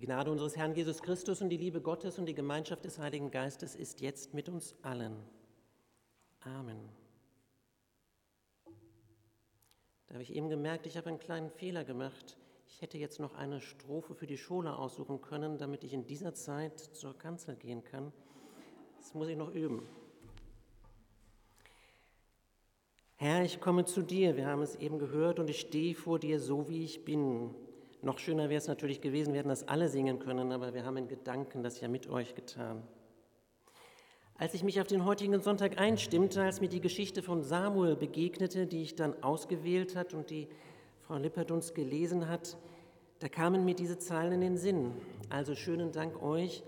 Die Gnade unseres Herrn Jesus Christus und die Liebe Gottes und die Gemeinschaft des Heiligen Geistes ist jetzt mit uns allen. Amen. Da habe ich eben gemerkt, ich habe einen kleinen Fehler gemacht. Ich hätte jetzt noch eine Strophe für die Schule aussuchen können, damit ich in dieser Zeit zur Kanzel gehen kann. Das muss ich noch üben. Herr, ich komme zu dir, wir haben es eben gehört, und ich stehe vor dir, so wie ich bin. Noch schöner wäre es natürlich gewesen, wir hätten das alle singen können, aber wir haben in Gedanken das ja mit euch getan. Als ich mich auf den heutigen Sonntag einstimmte, als mir die Geschichte von Samuel begegnete, die ich dann ausgewählt hat und die Frau Lippert uns gelesen hat, da kamen mir diese Zeilen in den Sinn. Also schönen Dank euch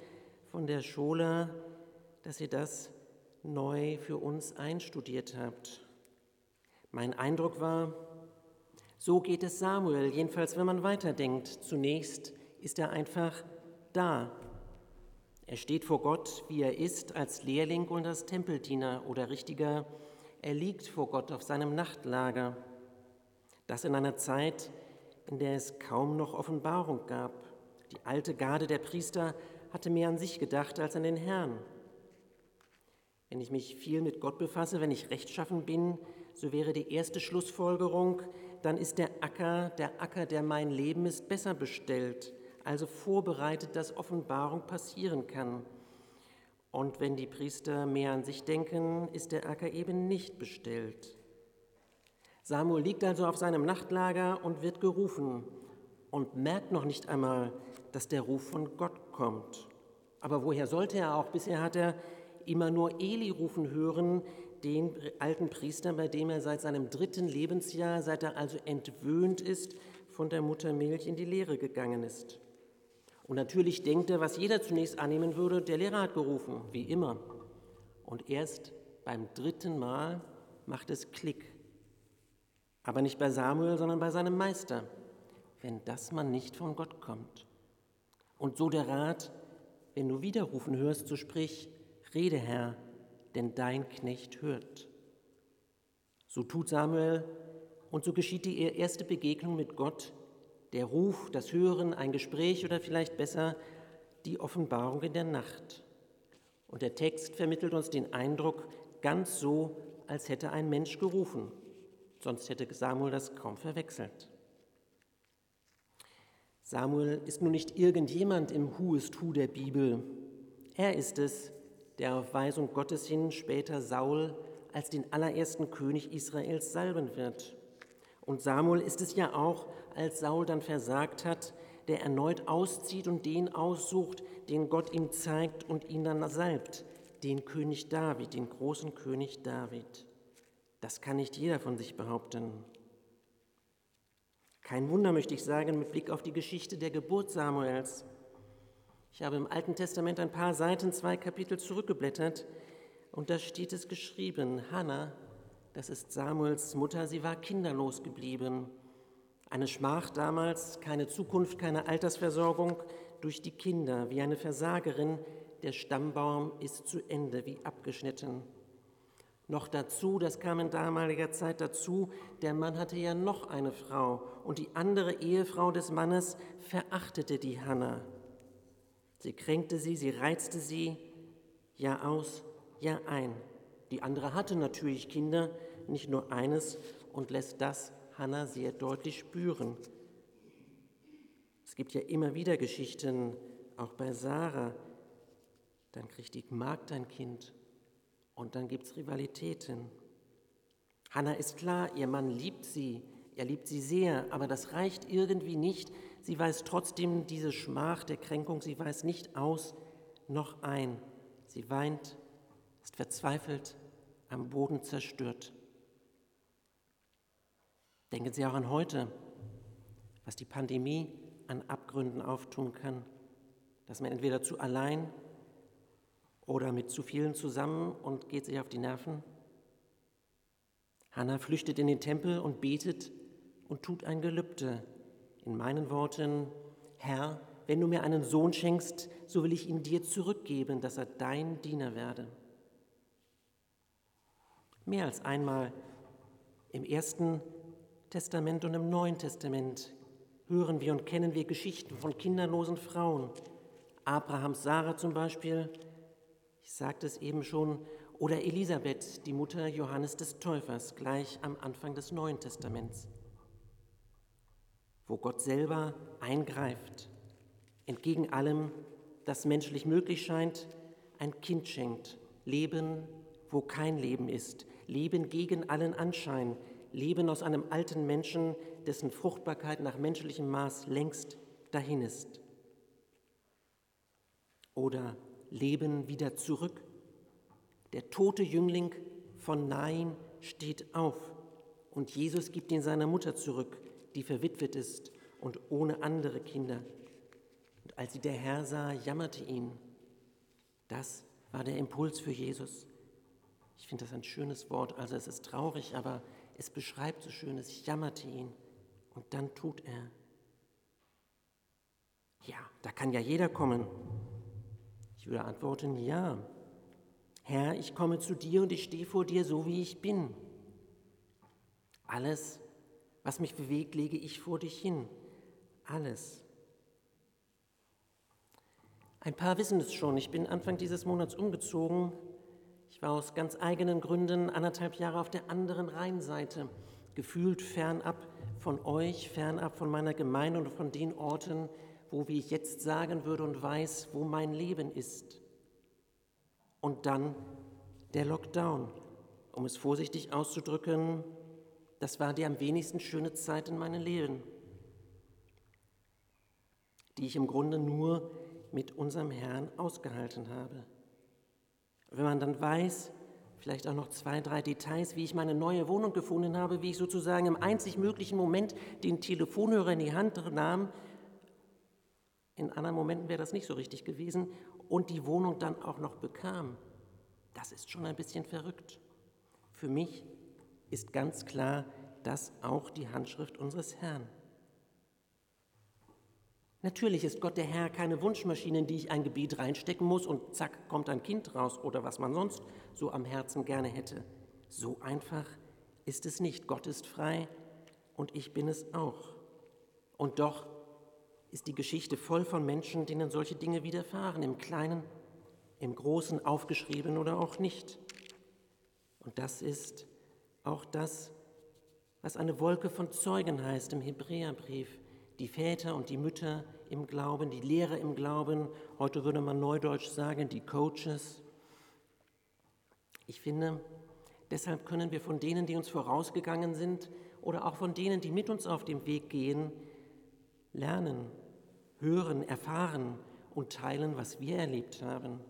von der Schola, dass ihr das neu für uns einstudiert habt. Mein Eindruck war, so geht es Samuel, jedenfalls wenn man weiterdenkt. Zunächst ist er einfach da. Er steht vor Gott, wie er ist, als Lehrling und als Tempeldiener oder richtiger. Er liegt vor Gott auf seinem Nachtlager. Das in einer Zeit, in der es kaum noch Offenbarung gab. Die alte Garde der Priester hatte mehr an sich gedacht als an den Herrn. Wenn ich mich viel mit Gott befasse, wenn ich rechtschaffen bin, so wäre die erste Schlussfolgerung, dann ist der Acker, der mein Leben ist, besser bestellt, also vorbereitet, dass Offenbarung passieren kann. Und wenn die Priester mehr an sich denken, ist der Acker eben nicht bestellt. Samuel liegt also auf seinem Nachtlager und wird gerufen und merkt noch nicht einmal, dass der Ruf von Gott kommt. Aber woher sollte er auch? Bisher hat er immer nur Eli rufen hören, den alten Priester, bei dem er seit seinem 3. Lebensjahr, seit er also entwöhnt ist, von der Muttermilch in die Lehre gegangen ist. Und natürlich denkt er, was jeder zunächst annehmen würde, der Lehrer hat gerufen, wie immer. Und erst beim 3. Mal macht es Klick. Aber nicht bei Samuel, sondern bei seinem Meister, wenn das man nicht von Gott kommt. Und so der Rat, wenn du wieder rufen hörst, so sprich, rede Herr, denn dein Knecht hört. So tut Samuel und so geschieht die erste Begegnung mit Gott, der Ruf, das Hören, ein Gespräch oder vielleicht besser die Offenbarung in der Nacht. Und der Text vermittelt uns den Eindruck, ganz so, als hätte ein Mensch gerufen. Sonst hätte Samuel das kaum verwechselt. Samuel ist nun nicht irgendjemand im Who is Who der Bibel. Er ist es, der auf Weisung Gottes hin später Saul als den allerersten König Israels salben wird. Und Samuel ist es ja auch, als Saul dann versagt hat, der erneut auszieht und den aussucht, den Gott ihm zeigt und ihn dann salbt, den König David, den großen König David. Das kann nicht jeder von sich behaupten. Kein Wunder, möchte ich sagen, mit Blick auf die Geschichte der Geburt Samuels. Ich habe im Alten Testament ein paar Seiten, 2 Kapitel zurückgeblättert und da steht es geschrieben, Hannah, das ist Samuels Mutter, sie war kinderlos geblieben. Eine Schmach damals, keine Zukunft, keine Altersversorgung durch die Kinder, wie eine Versagerin, der Stammbaum ist zu Ende, wie abgeschnitten. Noch dazu, das kam in damaliger Zeit dazu, der Mann hatte ja noch eine Frau und die andere Ehefrau des Mannes verachtete die Hannah. Sie kränkte sie, sie reizte sie, Jahr aus, Jahr ein. Die andere hatte natürlich Kinder, nicht nur eines, und lässt das Hannah sehr deutlich spüren. Es gibt ja immer wieder Geschichten, auch bei Sarah. Dann kriegt die Magd ein Kind und dann gibt es Rivalitäten. Hannah ist klar, ihr Mann liebt sie, er liebt sie sehr, aber das reicht irgendwie nicht. Sie weiß trotzdem diese Schmach der Kränkung, sie weiß nicht aus noch ein. Sie weint, ist verzweifelt, am Boden zerstört. Denken Sie auch an heute, was die Pandemie an Abgründen auftun kann, dass man entweder zu allein oder mit zu vielen zusammen und geht sich auf die Nerven. Hannah flüchtet in den Tempel und betet und tut ein Gelübde. In meinen Worten, Herr, wenn du mir einen Sohn schenkst, so will ich ihn dir zurückgeben, dass er dein Diener werde. Mehr als einmal im Ersten Testament und im Neuen Testament hören wir und kennen wir Geschichten von kinderlosen Frauen. Abrahams Sarah zum Beispiel, ich sagte es eben schon, oder Elisabeth, die Mutter Johannes des Täufers, gleich am Anfang des Neuen Testaments. Wo Gott selber eingreift, entgegen allem, das menschlich möglich scheint, ein Kind schenkt, Leben, wo kein Leben ist, Leben gegen allen Anschein, Leben aus einem alten Menschen, dessen Fruchtbarkeit nach menschlichem Maß längst dahin ist. Oder Leben wieder zurück. Der tote Jüngling von Nein steht auf und Jesus gibt ihn seiner Mutter zurück, die verwitwet ist und ohne andere Kinder. Und als sie der Herr sah, jammerte ihn. Das war der Impuls für Jesus. Ich finde das ein schönes Wort, also es ist traurig, aber es beschreibt so schön, es jammerte ihn und dann tut er. Ja, da kann ja jeder kommen. Ich würde antworten, ja. Herr, ich komme zu dir und ich stehe vor dir, so wie ich bin. Alles, was mich bewegt, lege ich vor dich hin. Alles. Ein paar wissen es schon. Ich bin Anfang dieses Monats umgezogen. Ich war aus ganz eigenen Gründen 1,5 Jahre auf der anderen Rheinseite, gefühlt fernab von euch, fernab von meiner Gemeinde und von den Orten, wo, wie ich jetzt sagen würde und weiß, wo mein Leben ist. Und dann der Lockdown. Um es vorsichtig auszudrücken, das war die am wenigsten schöne Zeit in meinem Leben, die ich im Grunde nur mit unserem Herrn ausgehalten habe. Wenn man dann weiß, vielleicht auch noch 2, 3 Details, wie ich meine neue Wohnung gefunden habe, wie ich sozusagen im einzig möglichen Moment den Telefonhörer in die Hand nahm, in anderen Momenten wäre das nicht so richtig gewesen, und die Wohnung dann auch noch bekam, das ist schon ein bisschen verrückt. Für mich ist ganz klar, das auch die Handschrift unseres Herrn. Natürlich ist Gott der Herr keine Wunschmaschine, in die ich ein Gebet reinstecken muss und zack, kommt ein Kind raus oder was man sonst so am Herzen gerne hätte. So einfach ist es nicht. Gott ist frei und ich bin es auch. Und doch ist die Geschichte voll von Menschen, denen solche Dinge widerfahren, im Kleinen, im Großen, aufgeschrieben oder auch nicht. Und das ist auch das, was eine Wolke von Zeugen heißt im Hebräerbrief. Die Väter und die Mütter im Glauben, die Lehrer im Glauben, heute würde man neudeutsch sagen, die Coaches. Ich finde, deshalb können wir von denen, die uns vorausgegangen sind oder auch von denen, die mit uns auf dem Weg gehen, lernen, hören, erfahren und teilen, was wir erlebt haben.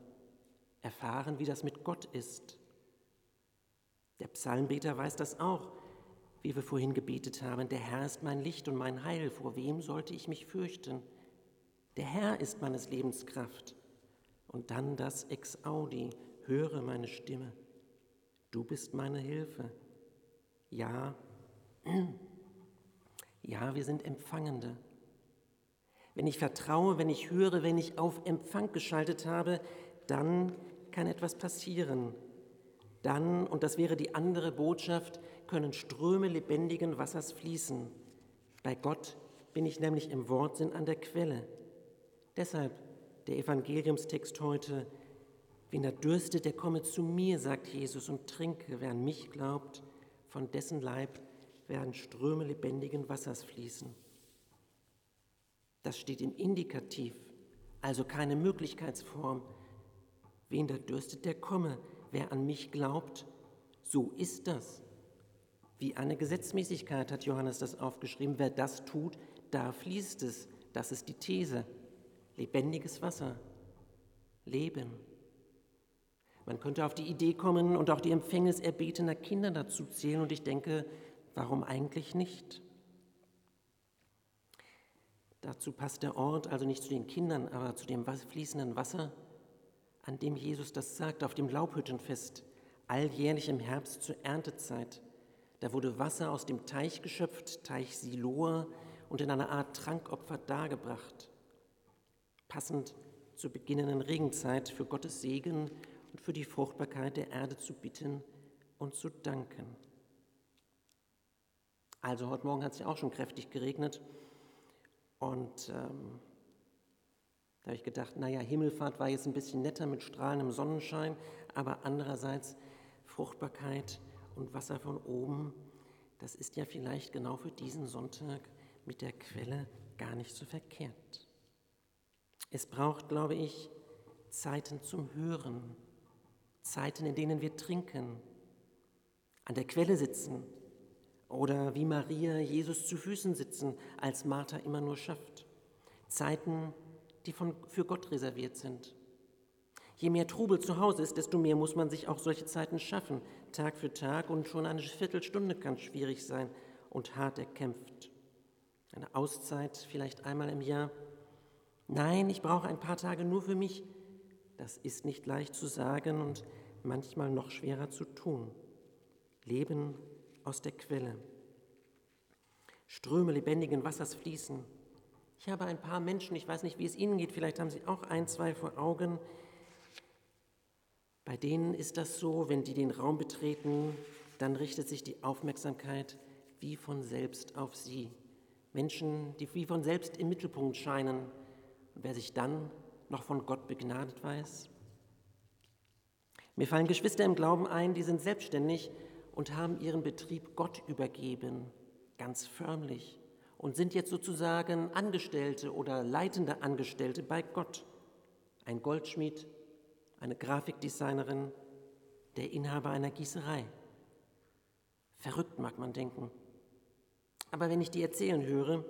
Erfahren, wie das mit Gott ist. Der Psalmbeter weiß das auch. Wie wir vorhin gebetet haben, der Herr ist mein Licht und mein Heil, vor wem sollte ich mich fürchten? Der Herr ist meines Lebens Kraft. Und dann das Ex Audi, höre meine Stimme, du bist meine Hilfe. Ja, ja, wir sind Empfangende. Wenn ich vertraue, wenn ich höre, wenn ich auf Empfang geschaltet habe, dann kann etwas passieren. Dann, und das wäre die andere Botschaft, können Ströme lebendigen Wassers fließen. Bei Gott bin ich nämlich im Wortsinn an der Quelle. Deshalb der Evangeliumstext heute: Wen er dürstet, der komme zu mir, sagt Jesus, und trinke. Wer an mich glaubt, von dessen Leib werden Ströme lebendigen Wassers fließen. Das steht im Indikativ, also keine Möglichkeitsform. Wen da dürstet, der komme. Wer an mich glaubt, so ist das. Wie eine Gesetzmäßigkeit hat Johannes das aufgeschrieben. Wer das tut, da fließt es. Das ist die These. Lebendiges Wasser. Leben. Man könnte auf die Idee kommen und auch die Empfängnis erbetener Kinder dazu zählen. Und ich denke, warum eigentlich nicht? Dazu passt der Ort, also nicht zu den Kindern, aber zu dem fließenden Wasser, an dem Jesus das sagt, auf dem Laubhüttenfest, alljährlich im Herbst zur Erntezeit. Da wurde Wasser aus dem Teich geschöpft, Teich Siloa, und in einer Art Trankopfer dargebracht. Passend zur beginnenden Regenzeit für Gottes Segen und für die Fruchtbarkeit der Erde zu bitten und zu danken. Also heute Morgen hat es ja auch schon kräftig geregnet Und da habe ich gedacht, naja, Himmelfahrt war jetzt ein bisschen netter mit strahlendem Sonnenschein, aber andererseits Fruchtbarkeit und Wasser von oben, das ist ja vielleicht genau für diesen Sonntag mit der Quelle gar nicht so verkehrt. Es braucht, glaube ich, Zeiten zum Hören, Zeiten, in denen wir trinken, an der Quelle sitzen oder wie Maria Jesus zu Füßen sitzen, als Martha immer nur schafft. Zeiten, die für Gott reserviert sind. Je mehr Trubel zu Hause ist, desto mehr muss man sich auch solche Zeiten schaffen, Tag für Tag, und schon eine Viertelstunde kann schwierig sein und hart erkämpft. Eine Auszeit vielleicht einmal im Jahr. Nein, ich brauche ein paar Tage nur für mich. Das ist nicht leicht zu sagen und manchmal noch schwerer zu tun. Leben aus der Quelle. Ströme lebendigen Wassers fließen. Ich habe ein paar Menschen, ich weiß nicht, wie es Ihnen geht, vielleicht haben Sie auch ein, zwei vor Augen. Bei denen ist das so, wenn die den Raum betreten, dann richtet sich die Aufmerksamkeit wie von selbst auf sie. Menschen, die wie von selbst im Mittelpunkt scheinen. Und wer sich dann noch von Gott begnadet weiß? Mir fallen Geschwister im Glauben ein, die sind selbstständig und haben ihren Betrieb Gott übergeben, ganz förmlich, und sind jetzt sozusagen Angestellte oder leitende Angestellte bei Gott. Ein Goldschmied, eine Grafikdesignerin, der Inhaber einer Gießerei. Verrückt mag man denken. Aber wenn ich die erzählen höre,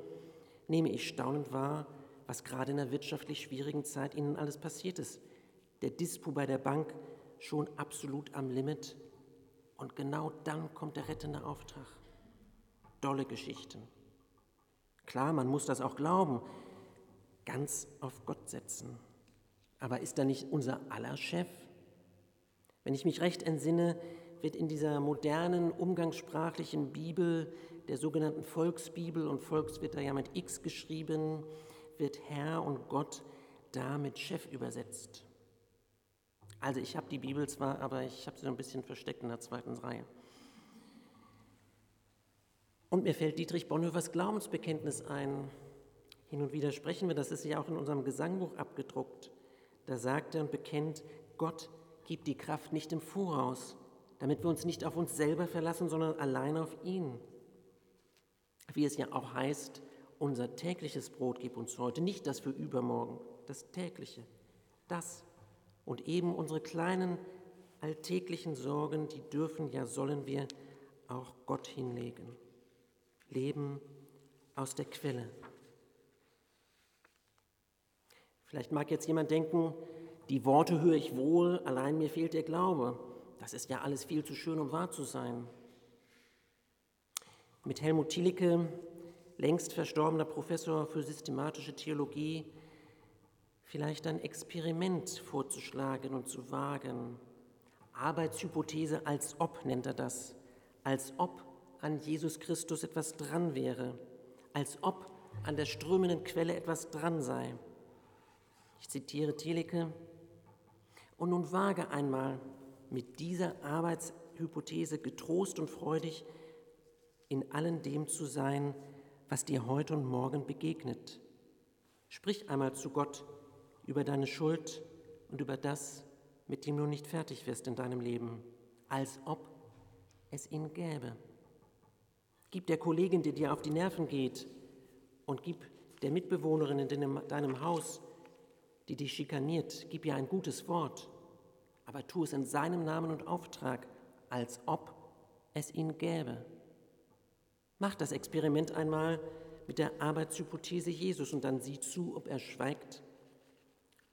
nehme ich staunend wahr, was gerade in der wirtschaftlich schwierigen Zeit ihnen alles passiert ist. Der Dispo bei der Bank schon absolut am Limit. Und genau dann kommt der rettende Auftrag. Dolle Geschichten. Klar, man muss das auch glauben. Ganz auf Gott setzen. Aber ist da nicht unser aller Chef? Wenn ich mich recht entsinne, wird in dieser modernen, umgangssprachlichen Bibel, der sogenannten Volksbibel, und Volks wird da ja mit X geschrieben, wird Herr und Gott da mit Chef übersetzt. Also ich habe die Bibel zwar, aber ich habe sie so ein bisschen versteckt in der zweiten Reihe. Und mir fällt Dietrich Bonhoeffers Glaubensbekenntnis ein. Hin und wieder sprechen wir, das ist ja auch in unserem Gesangbuch abgedruckt. Da sagt er und bekennt, Gott gibt die Kraft nicht im Voraus, damit wir uns nicht auf uns selber verlassen, sondern allein auf ihn. Wie es ja auch heißt, unser tägliches Brot gib uns heute, nicht das für übermorgen, das tägliche, das und eben unsere kleinen alltäglichen Sorgen, die dürfen, ja sollen wir auch Gott hinlegen. Leben aus der Quelle. Vielleicht mag jetzt jemand denken, die Worte höre ich wohl, allein mir fehlt der Glaube. Das ist ja alles viel zu schön, um wahr zu sein. Mit Helmut Thielicke, längst verstorbener Professor für systematische Theologie, vielleicht ein Experiment vorzuschlagen und zu wagen. Arbeitshypothese als ob nennt er das. Als ob an Jesus Christus etwas dran wäre. Als ob an der strömenden Quelle etwas dran sei. Ich zitiere Thielicke. Und nun wage einmal mit dieser Arbeitshypothese getrost und freudig in allem dem zu sein, was dir heute und morgen begegnet. Sprich einmal zu Gott über deine Schuld und über das, mit dem du nicht fertig wirst in deinem Leben, als ob es ihn gäbe. Gib der Kollegin, die dir auf die Nerven geht, und gib der Mitbewohnerin in deinem Haus, die dich schikaniert, gib ihr ein gutes Wort, aber tu es in seinem Namen und Auftrag, als ob es ihn gäbe. Mach das Experiment einmal mit der Arbeitshypothese Jesus und dann sieh zu, ob er schweigt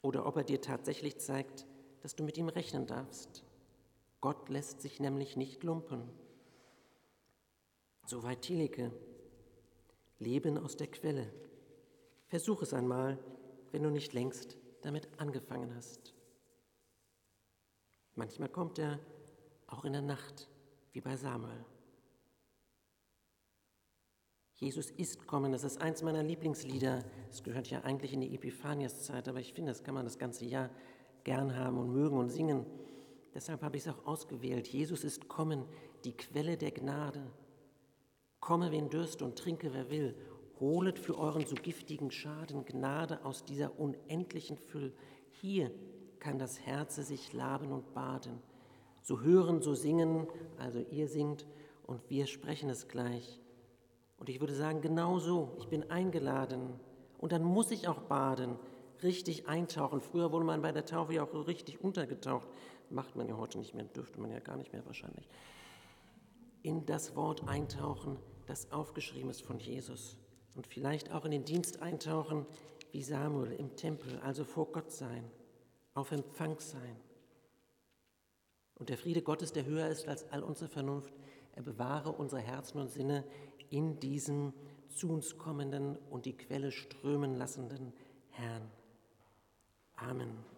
oder ob er dir tatsächlich zeigt, dass du mit ihm rechnen darfst. Gott lässt sich nämlich nicht lumpen. Soweit Thielicke. Leben aus der Quelle. Versuch es einmal, wenn du nicht längst damit angefangen hast. Manchmal kommt er auch in der Nacht, wie bei Samuel. Jesus ist kommen, das ist eins meiner Lieblingslieder. Es gehört ja eigentlich in die Epiphaniaszeit, aber ich finde, das kann man das ganze Jahr gern haben und mögen und singen. Deshalb habe ich es auch ausgewählt. Jesus ist kommen, die Quelle der Gnade. Komme, wen dürst und trinke, wer will. holet für euren so giftigen Schaden Gnade aus dieser unendlichen Fülle. Hier kann das Herze sich laben und baden, so hören, so singen, also ihr singt und wir sprechen es gleich. Und ich würde sagen, genau so, ich bin eingeladen und dann muss ich auch baden, richtig eintauchen. Früher wurde man bei der Taufe ja auch so richtig untergetaucht, macht man ja heute nicht mehr, dürfte man ja gar nicht mehr wahrscheinlich. In das Wort eintauchen, das aufgeschrieben ist von Jesus und vielleicht auch in den Dienst eintauchen, wie Samuel im Tempel, also vor Gott sein, auf Empfang sein. Und der Friede Gottes, der höher ist als all unsere Vernunft, er bewahre unsere Herzen und Sinne in diesem zu uns kommenden und die Quelle strömen lassenden Herrn. Amen.